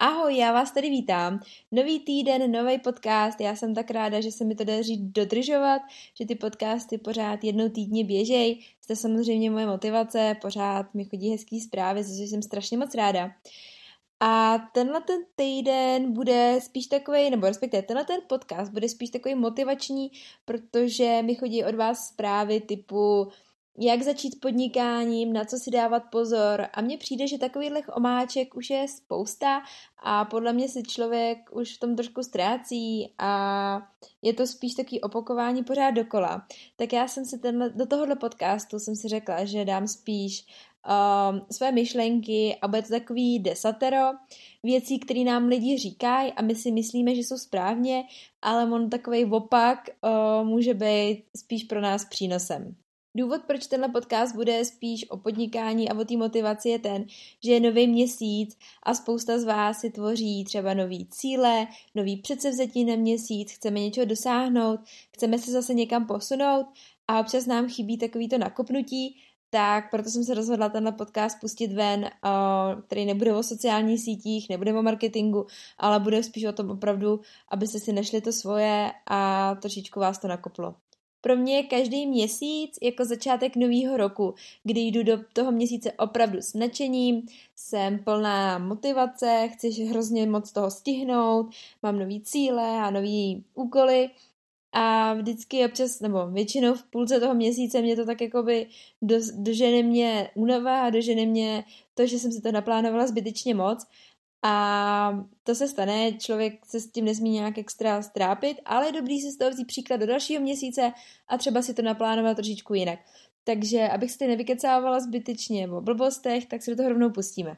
Ahoj, já vás tady vítám. Nový týden, nový podcast. Já jsem tak ráda, že se mi to daří dodržovat, že ty podcasty pořád jednou týdně běžej. Jste samozřejmě moje motivace, pořád mi chodí hezký zprávy, za což jsem strašně moc ráda. A tenhle týden bude spíš takový, nebo respektive tenhle podcast bude spíš takový motivační, protože mi chodí od vás zprávy typu jak začít podnikáním, na co si dávat pozor. A mně přijde, že takovýchhlech omáček už je spousta a podle mě se člověk už v tom trošku ztrácí a je to spíš takový opakování pořád dokola. Tak já jsem si do tohohle podcastu jsem si řekla, že dám spíš své myšlenky a bude to takový desatero věcí, které nám lidi říkají a my si myslíme, že jsou správně, ale on takovej opak může být spíš pro nás přínosem. Důvod, proč tenhle podcast bude spíš o podnikání a o té motivaci je ten, že je nový měsíc a spousta z vás si tvoří třeba nový cíle, nový předsevzetí na měsíc, chceme něčeho dosáhnout, chceme se zase někam posunout a občas nám chybí takovýto nakopnutí, tak proto jsem se rozhodla tenhle podcast pustit ven, který nebude o sociálních sítích, nebude o marketingu, ale bude spíš o tom opravdu, abyste si našli to svoje a trošičku vás to nakoplo. Pro mě je každý měsíc jako začátek nového roku, kdy jdu do toho měsíce opravdu s nadšením, jsem plná motivace, chci hrozně moc toho stihnout, mám nový cíle a nový úkoly a vždycky občas, nebo většinou v půlce toho měsíce mě to tak jakoby dožene mě únava a dožene mě to, že jsem si to naplánovala zbytečně moc. A to se stane, člověk se s tím nesmí nějak extra strápit, ale je dobrý si z toho vzít příklad do dalšího měsíce a třeba si to naplánovat trošičku jinak. Takže abych se tady nevykecávala zbytečně o blbostech, tak se do toho rovnou pustíme.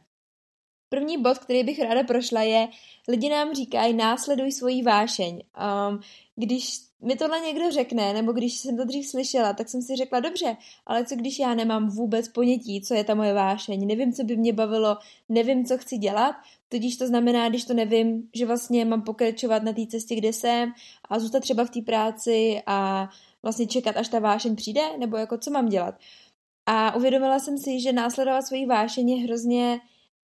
První bod, který bych ráda prošla, je, lidi nám říkají, následuj svoji vášeň. Když mi tohle někdo řekne, nebo když jsem to dřív slyšela, tak jsem si řekla, dobře, ale co když já nemám vůbec ponětí, co je ta moje vášeň, nevím, co by mě bavilo, nevím, co chci dělat, tudíž to znamená, když to nevím, že vlastně mám pokračovat na té cestě, kde jsem a zůstat třeba v té práci a vlastně čekat, až ta vášeň přijde, nebo jako co mám dělat. A uvědomila jsem si, že následovat svoji vášeň je hrozně,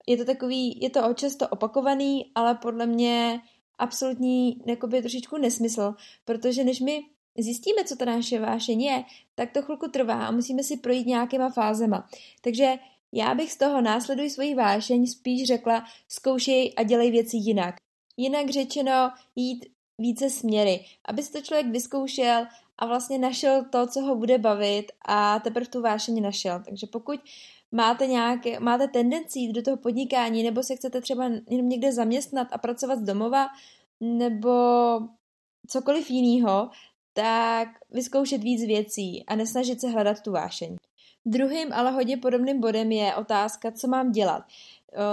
je to často opakovaný, ale podle mě absolutní jakoby, trošičku nesmysl, protože než my zjistíme, co ta naše vášeň je, tak to chvilku trvá a musíme si projít nějakýma fázema. Takže já bych z toho následuj svoji vášeň spíš řekla zkoušej a dělej věci jinak. Jinak řečeno jít více směry, aby se to člověk vyzkoušel a vlastně našel to, co ho bude bavit a teprve tu vášeň našel. Takže pokud máte tendenci jít do toho podnikání, nebo se chcete třeba jenom někde zaměstnat a pracovat z domova, nebo cokoliv jiného, tak vyzkoušet víc věcí a nesnažit se hledat tu vášeň. Druhým, ale hodně podobným bodem je otázka, co mám dělat.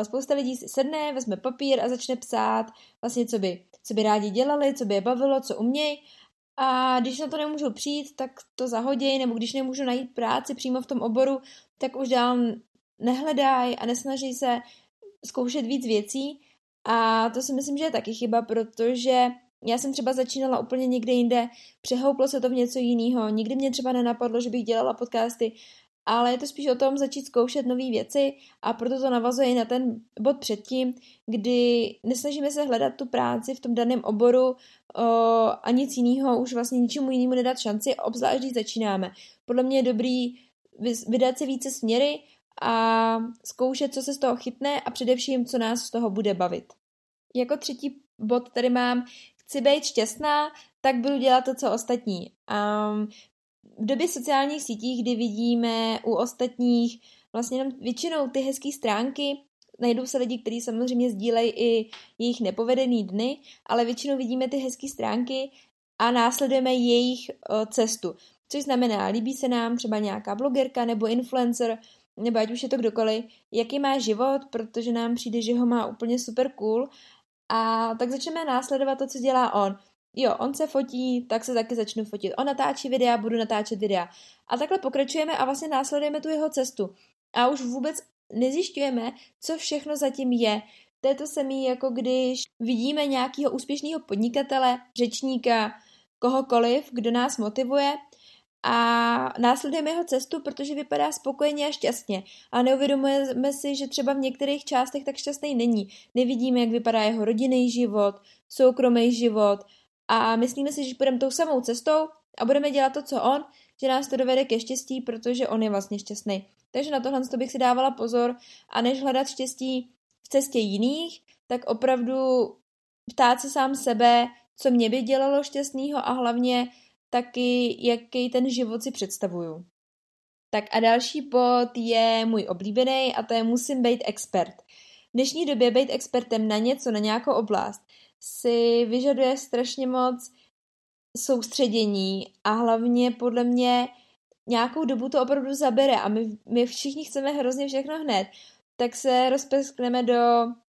Spousta lidí si sedne, vezme papír a začne psát vlastně, co by rádi dělali, co by je bavilo, co umějí. A když na to nemůžu přijít, tak to zahoděj, nebo když nemůžu najít práci přímo v tom oboru, tak už dál nehledaj a nesnaží se zkoušet víc věcí. A to si myslím, že je taky chyba, protože já jsem třeba začínala úplně někde jinde, přehouplo se to v něco jiného, nikdy mě třeba nenapadlo, že bych dělala podcasty, ale je to spíš o tom začít zkoušet nové věci a proto to navazuje i na ten bod předtím, kdy nesnažíme se hledat tu práci v tom daném oboru a nic jiného, už vlastně ničemu jinému nedat šanci, obzvlášť když začínáme. Podle mě je dobrý vydat se více směry a zkoušet, co se z toho chytne a především, co nás z toho bude bavit. Jako třetí bod tady mám, chci být šťastná, tak budu dělat to, co ostatní. V době sociálních sítí, kdy vidíme u ostatních vlastně většinou ty hezké stránky, najdou se lidi, kteří samozřejmě sdílejí i jejich nepovedený dny, ale většinou vidíme ty hezké stránky a následujeme jejich cestu. Což znamená, líbí se nám třeba nějaká blogerka nebo influencer, nebo ať už je to kdokoliv, jaký má život, protože nám přijde, že ho má úplně super cool. A tak začneme následovat to, co dělá on. Jo, on se fotí, tak se taky začnu fotit. On natáčí videa, budu natáčet videa. A takhle pokračujeme a vlastně následujeme tu jeho cestu. A už vůbec nezjišťujeme, co všechno zatím je. To je to samé, jako když vidíme nějakého úspěšného podnikatele, řečníka, kohokoliv, kdo nás motivuje a následujeme jeho cestu, protože vypadá spokojeně a šťastně. A neuvědomujeme si, že třeba v některých částech tak šťastný není. Nevidíme, jak vypadá jeho rodinný život, soukromý život a myslíme si, že půjdeme tou samou cestou a budeme dělat to, co on, že nás to dovede ke štěstí, protože on je vlastně šťastný. Takže na tohle bych si dávala pozor a než hledat štěstí v cestě jiných, tak opravdu ptát se sám sebe, co mě by dělalo šťastného a hlavně taky, jaký ten život si představuju. Tak a další bod je můj oblíbený a to je musím být expert. V dnešní době být expertem na něco, na nějakou oblast si vyžaduje strašně moc soustředění a hlavně podle mě nějakou dobu to opravdu zabere a my všichni chceme hrozně všechno hned, tak se rozpeskneme do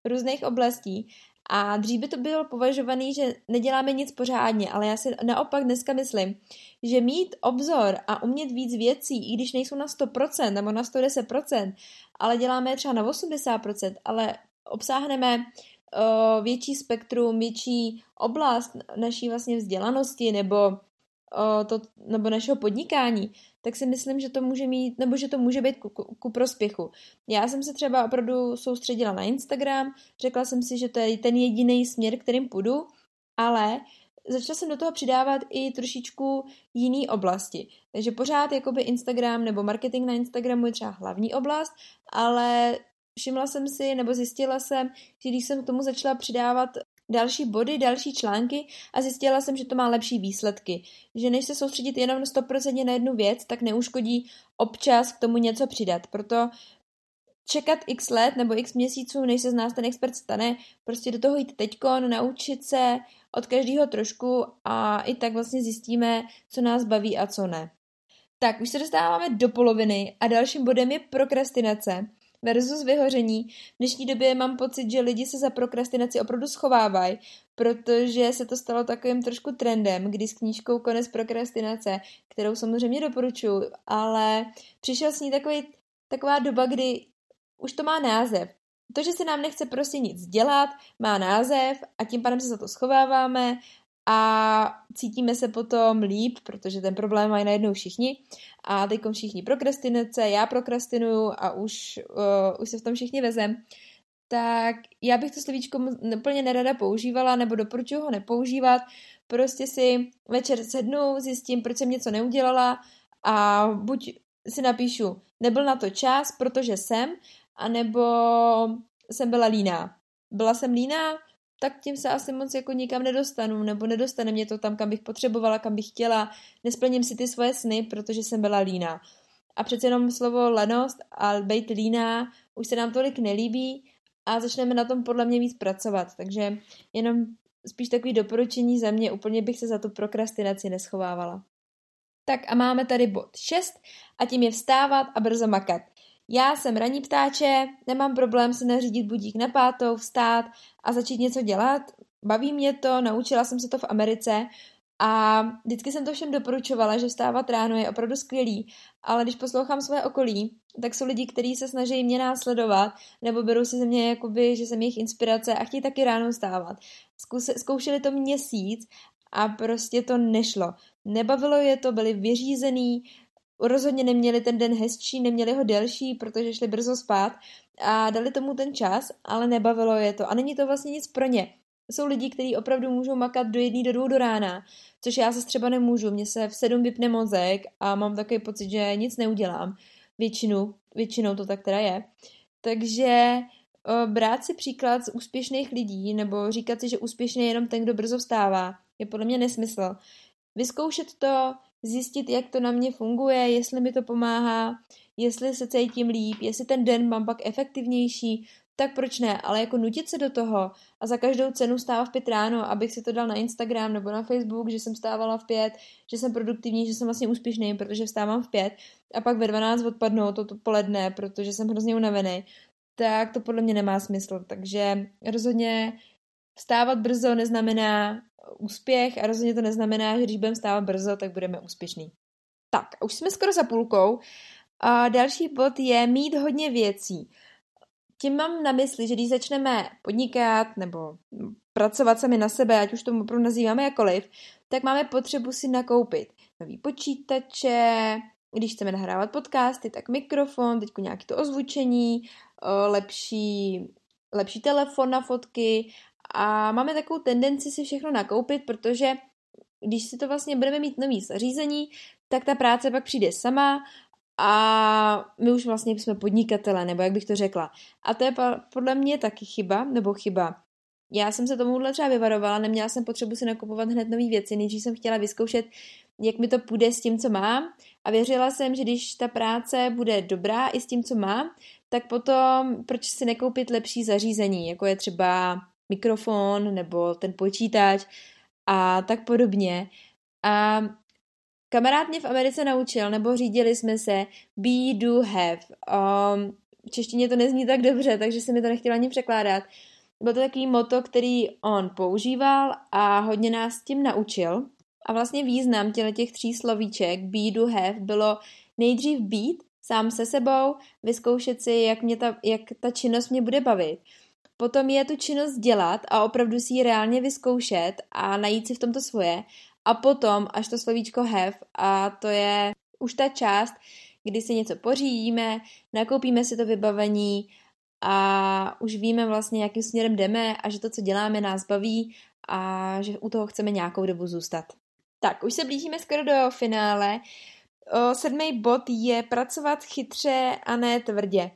různých oblastí. A dřív by to bylo považovaný, že neděláme nic pořádně, ale já si naopak dneska myslím, že mít obzor a umět víc věcí, i když nejsou na 100% nebo na 110%, ale děláme je třeba na 80%, ale obsáhneme větší spektrum, větší oblast naší vlastně vzdělanosti nebo našeho podnikání, tak si myslím, že to může mít, nebo že to může být ku prospěchu. Já jsem se třeba opravdu soustředila na Instagram, řekla jsem si, že to je ten jediný směr, kterým půjdu, ale začala jsem do toho přidávat i trošičku jiný oblasti. Takže pořád jakoby Instagram nebo marketing na Instagramu je třeba hlavní oblast, ale všimla jsem si, nebo zjistila jsem, že když jsem k tomu začala přidávat další body, další články a zjistila jsem, že to má lepší výsledky. Že než se soustředit jenom 100% na jednu věc, tak neuškodí občas k tomu něco přidat. Proto čekat x let nebo x měsíců, než se z nás ten expert stane, prostě do toho jít teďkon, naučit se od každého trošku a i tak vlastně zjistíme, co nás baví a co ne. Tak, už se dostáváme do poloviny a dalším bodem je prokrastinace versus vyhoření. V dnešní době mám pocit, že lidi se za prokrastinaci opravdu schovávají, protože se to stalo takovým trošku trendem, kdy s knížkou Konec prokrastinace, kterou samozřejmě doporučuji, ale přišel s ní taková doba, kdy už to má název. To, že se nám nechce prostě nic dělat, má název a tím pádem se za to schováváme a cítíme se potom líp, protože ten problém mají najednou všichni a teď všichni prokrastinace, já prokrastinuju a už se v tom všichni vezem, tak já bych to slovíčko úplně nerada používala nebo doporučuji ho nepoužívat, prostě si večer sednu, zjistím, proč jsem něco neudělala a buď si napíšu, nebyl na to čas, protože jsem, anebo jsem byla líná. Byla jsem líná, tak tím se asi moc jako nikam nedostanu, nebo nedostane mě to tam, kam bych potřebovala, kam bych chtěla, nesplním si ty svoje sny, protože jsem byla líná. A přece jenom slovo lenost a být líná už se nám tolik nelíbí a začneme na tom podle mě víc pracovat, takže jenom spíš takový doporučení za mě, úplně bych se za tu prokrastinaci neschovávala. Tak a máme tady bod 6 a tím je vstávat a brzo makat. Já jsem ranní ptáče, nemám problém si nařídit budík na 5, vstát a začít něco dělat. Baví mě to, naučila jsem se to v Americe a vždycky jsem to všem doporučovala, že vstávat ráno je opravdu skvělý, ale když poslouchám své okolí, tak jsou lidi, kteří se snaží mě následovat nebo berou si ze mě, jakoby, že jsem jejich inspirace a chtějí taky ráno vstávat. Zkoušeli to měsíc a prostě to nešlo. Nebavilo je to, byli vyřízený, rozhodně neměli ten den hezčí, neměli ho delší, protože šli brzo spát a dali tomu ten čas, ale nebavilo je to. A není to vlastně nic pro ně. Jsou lidi, kteří opravdu můžou makat do 1, do 2 do rána, což já zase třeba nemůžu. Mně se v 7 vypne mozek a mám takový pocit, že nic neudělám. Většinou to tak teda je. Takže brát si příklad z úspěšných lidí nebo říkat si, že úspěšný je jenom ten, kdo brzo vstává, je podle mě nesmysl. Vyzkoušet to, zjistit, jak to na mě funguje, jestli mi to pomáhá, jestli se cítím líp, jestli ten den mám pak efektivnější, tak proč ne, ale jako nutit se do toho a za každou cenu stávat v 5 ráno, abych si to dal na Instagram nebo na Facebook, že jsem vstávala v 5, že jsem produktivní, že jsem vlastně úspěšný, protože vstávám v 5 a pak ve 12 odpadnou toto poledne, protože jsem hrozně unavený, tak to podle mě nemá smysl, takže rozhodně vstávat brzo neznamená úspěch a rozhodně to neznamená, že když budeme vstávat brzo, tak budeme úspěšný. Tak, už jsme skoro za půlkou. A další bod je mít hodně věcí. Tím mám na mysli, že když začneme podnikat nebo pracovat sami na sebe, ať už to opravdu nazýváme jakoliv, tak máme potřebu si nakoupit nový počítače, když chceme nahrávat podcasty, tak mikrofon, teď nějaké to ozvučení, lepší telefon na fotky a máme takovou tendenci si všechno nakoupit, protože když si to vlastně budeme mít nový zařízení, tak ta práce pak přijde sama a my už vlastně jsme podnikatelé, nebo jak bych to řekla. A to je podle mě taky chyba. Já jsem se tomuhle třeba vyvarovala, neměla jsem potřebu si nakupovat hned nový věci, než jsem chtěla vyzkoušet, jak mi to půjde s tím, co mám. A věřila jsem, že když ta práce bude dobrá i s tím, co mám, tak potom proč si nekoupit lepší zařízení, jako je třeba mikrofon nebo ten počítač a tak podobně. A kamarád mě v Americe naučil, nebo řídili jsme se be, do, have. V češtině to nezní tak dobře, takže se mi to nechtělo ani překládat. Byl to takový motto, který on používal a hodně nás tím naučil. A vlastně význam těch 3 slovíček be, do, have bylo nejdřív být sám se sebou, vyzkoušet si, jak ta činnost mě bude bavit. Potom je tu činnost dělat a opravdu si ji reálně vyzkoušet a najít si v tomto svoje. A potom až to slovíčko have, a to je už ta část, kdy si něco pořídíme, nakoupíme si to vybavení a už víme vlastně, jakým směrem jdeme a že to, co děláme, nás baví a že u toho chceme nějakou dobu zůstat. Tak, už se blížíme skoro do finále. 7. bod je pracovat chytře a ne tvrdě.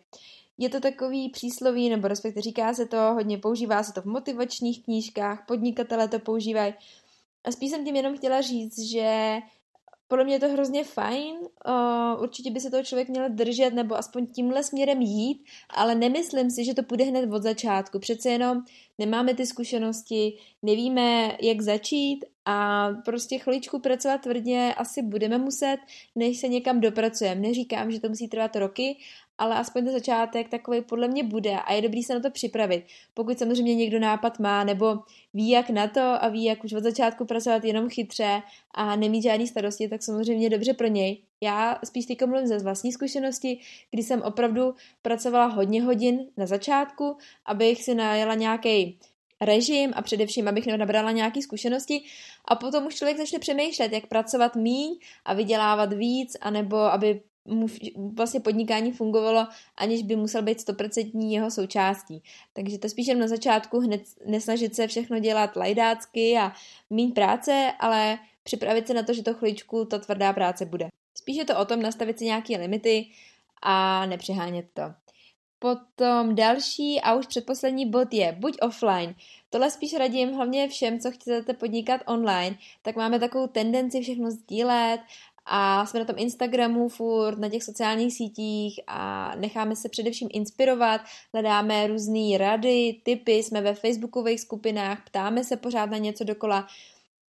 Je to takový přísloví, nebo respektive říká se to hodně, používá se to v motivačních knížkách, podnikatelé to používají. A spíš jsem tím jenom chtěla říct, že podle mě je to hrozně fajn, určitě by se toho člověk měl držet nebo aspoň tímhle směrem jít, ale nemyslím si, že to půjde hned od začátku. Přece jenom nemáme ty zkušenosti, nevíme, jak začít a prostě chviličku pracovat tvrdě asi budeme muset, než se někam dopracujeme. Neříkám, že to musí trvat roky, ale aspoň ten začátek takový podle mě bude a je dobrý se na to připravit. Pokud samozřejmě někdo nápad má, nebo ví jak na to a ví jak už od začátku pracovat jenom chytře a nemít žádný starosti, tak samozřejmě dobře pro něj. Já spíš teď mluvím ze vlastní zkušenosti, kdy jsem opravdu pracovala hodně hodin na začátku, abych si najela nějaký režim a především, abych nabrala nějaké zkušenosti a potom už člověk začne přemýšlet, jak pracovat míň a vydělávat víc, anebo aby vlastně podnikání fungovalo, aniž by musel být 100% jeho součástí. Takže to spíš jen na začátku hned nesnažit se všechno dělat lajdácky a míň práce, ale připravit se na to, že to chviličku ta tvrdá práce bude. Spíš je to o tom nastavit si nějaké limity a nepřehánět to. Potom další a už předposlední bod je buď offline. Tohle spíš radím hlavně všem, co chcete podnikat online, tak máme takovou tendenci všechno sdílet a jsme na tom Instagramu furt, na těch sociálních sítích a necháme se především inspirovat, hledáme různé rady, tipy, jsme ve facebookových skupinách, ptáme se pořád na něco dokola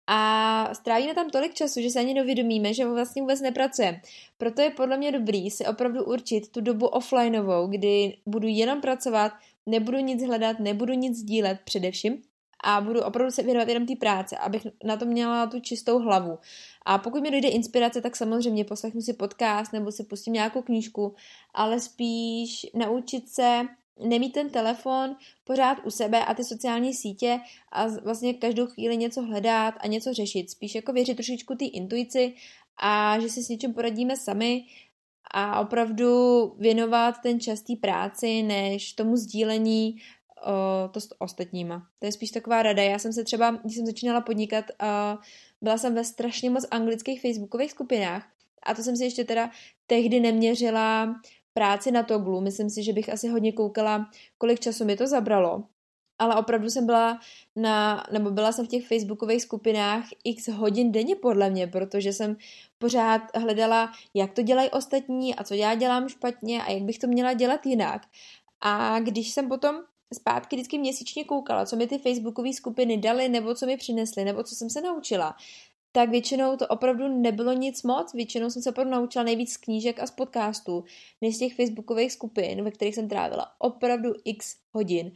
a strávíme tam tolik času, že se ani neuvědomíme, že vlastně vůbec nepracujeme. Proto je podle mě dobrý si opravdu určit tu dobu offlineovou, kdy budu jenom pracovat, nebudu nic hledat, nebudu nic sdílet především, a budu opravdu se věnovat jenom té práce, abych na to měla tu čistou hlavu. A pokud mi dojde inspirace, tak samozřejmě poslechnu si podcast nebo si pustím nějakou knížku, ale spíš naučit se nemít ten telefon pořád u sebe a ty sociální sítě a vlastně každou chvíli něco hledat a něco řešit. Spíš jako věřit trošičku té intuici a že si s něčím poradíme sami a opravdu věnovat ten čas té práci než tomu sdílení to s ostatníma. To je spíš taková rada. Já jsem se třeba, když jsem začínala podnikat, byla jsem ve strašně moc anglických facebookových skupinách a to jsem si ještě teda tehdy neměřila práci na toglu. Myslím si, že bych asi hodně koukala, kolik času mi to zabralo. Ale opravdu jsem byla jsem v těch facebookových skupinách x hodin denně podle mě, protože jsem pořád hledala, jak to dělají ostatní a co já dělám špatně a jak bych to měla dělat jinak. A když jsem potom zpátky vždycky měsíčně koukala, co mi ty facebookové skupiny daly, nebo co mi přinesly, nebo co jsem se naučila, tak většinou to opravdu nebylo nic moc. Většinou jsem se opravdu naučila nejvíc z knížek a z podcastů, než z těch facebookových skupin, ve kterých jsem trávila opravdu x hodin.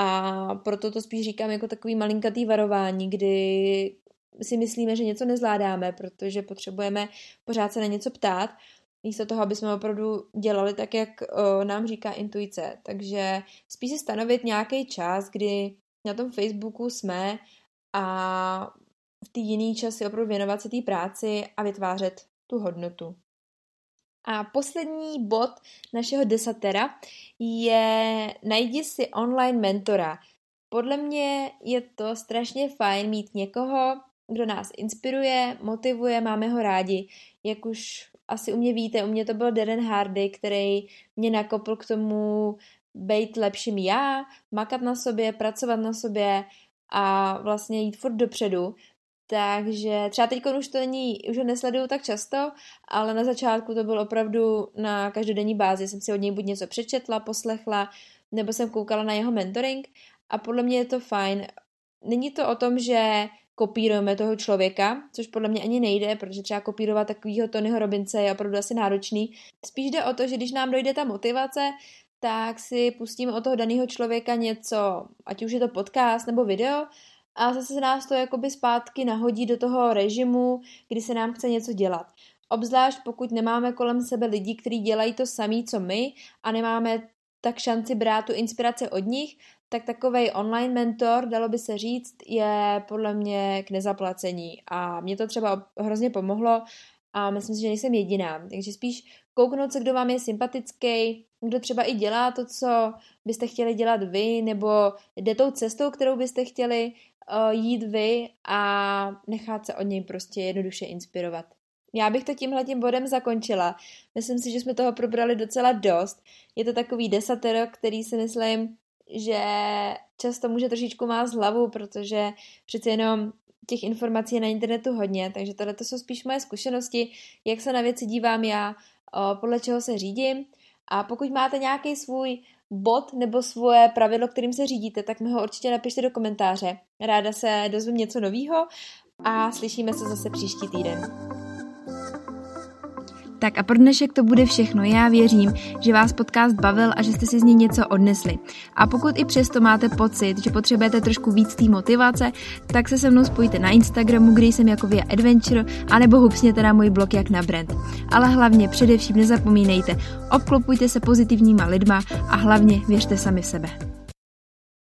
A proto to spíš říkám jako takový malinkatý varování, kdy si myslíme, že něco nezvládáme, protože potřebujeme pořád se na něco ptát, místo toho, aby jsme opravdu dělali tak, jak nám říká intuice. Takže spíš si stanovit nějaký čas, kdy na tom Facebooku jsme a v té jiný časy opravdu věnovat se té práci a vytvářet tu hodnotu. A poslední bod našeho desatera je najdi si online mentora. Podle mě je to strašně fajn mít někoho, kdo nás inspiruje, motivuje, máme ho rádi. Jak už asi u mě víte, u mě to byl Derén Hardy, který mě nakopl k tomu být lepším já, makat na sobě, pracovat na sobě a vlastně jít furt dopředu. Takže třeba teď už ho nesleduju tak často, ale na začátku to bylo opravdu na každodenní bázi. Jsem si od něj buď něco přečetla, poslechla, nebo jsem koukala na jeho mentoring a podle mě je to fajn. Není to o tom, že kopírujeme toho člověka, což podle mě ani nejde, protože třeba kopírovat takovýho Tonyho Robinse je opravdu asi náročný. Spíš jde o to, že když nám dojde ta motivace, tak si pustíme od toho daného člověka něco, ať už je to podcast nebo video, a zase se nás to jakoby zpátky nahodí do toho režimu, kdy se nám chce něco dělat. Obzvlášť pokud nemáme kolem sebe lidí, kteří dělají to samý, co my, a nemáme tak šanci brát tu inspiraci od nich, tak takovej online mentor, dalo by se říct, je podle mě k nezaplacení. A mě to třeba hrozně pomohlo a myslím si, že nejsem jediná. Takže spíš kouknout se, kdo vám je sympatický, kdo třeba i dělá to, co byste chtěli dělat vy, nebo jde tou cestou, kterou byste chtěli jít vy, a nechat se od něj prostě jednoduše inspirovat. Já bych to tímhletím bodem zakončila. Myslím si, že jsme toho probrali docela dost. Je to takový desatero, který si myslím, že často může trošičku mást hlavu, protože přece jenom těch informací je na internetu hodně, takže tohle to jsou spíš moje zkušenosti, jak se na věci dívám já, podle čeho se řídím. A pokud máte nějaký svůj bod nebo svoje pravidlo, kterým se řídíte, tak mi ho určitě napište do komentáře. Ráda se dozvím něco novýho a slyšíme se zase příští týden. Tak a pro dnešek to bude všechno. Já věřím, že vás podcast bavil a že jste si z něj něco odnesli. A pokud i přesto máte pocit, že potřebujete trošku víc té motivace, tak se se mnou spojte na Instagramu, kde jsem jako Via Adventure, anebo hupsněte na můj blog Jak na Brand. Ale hlavně především nezapomínejte, obklopujte se pozitivníma lidma a hlavně věřte sami v sebe.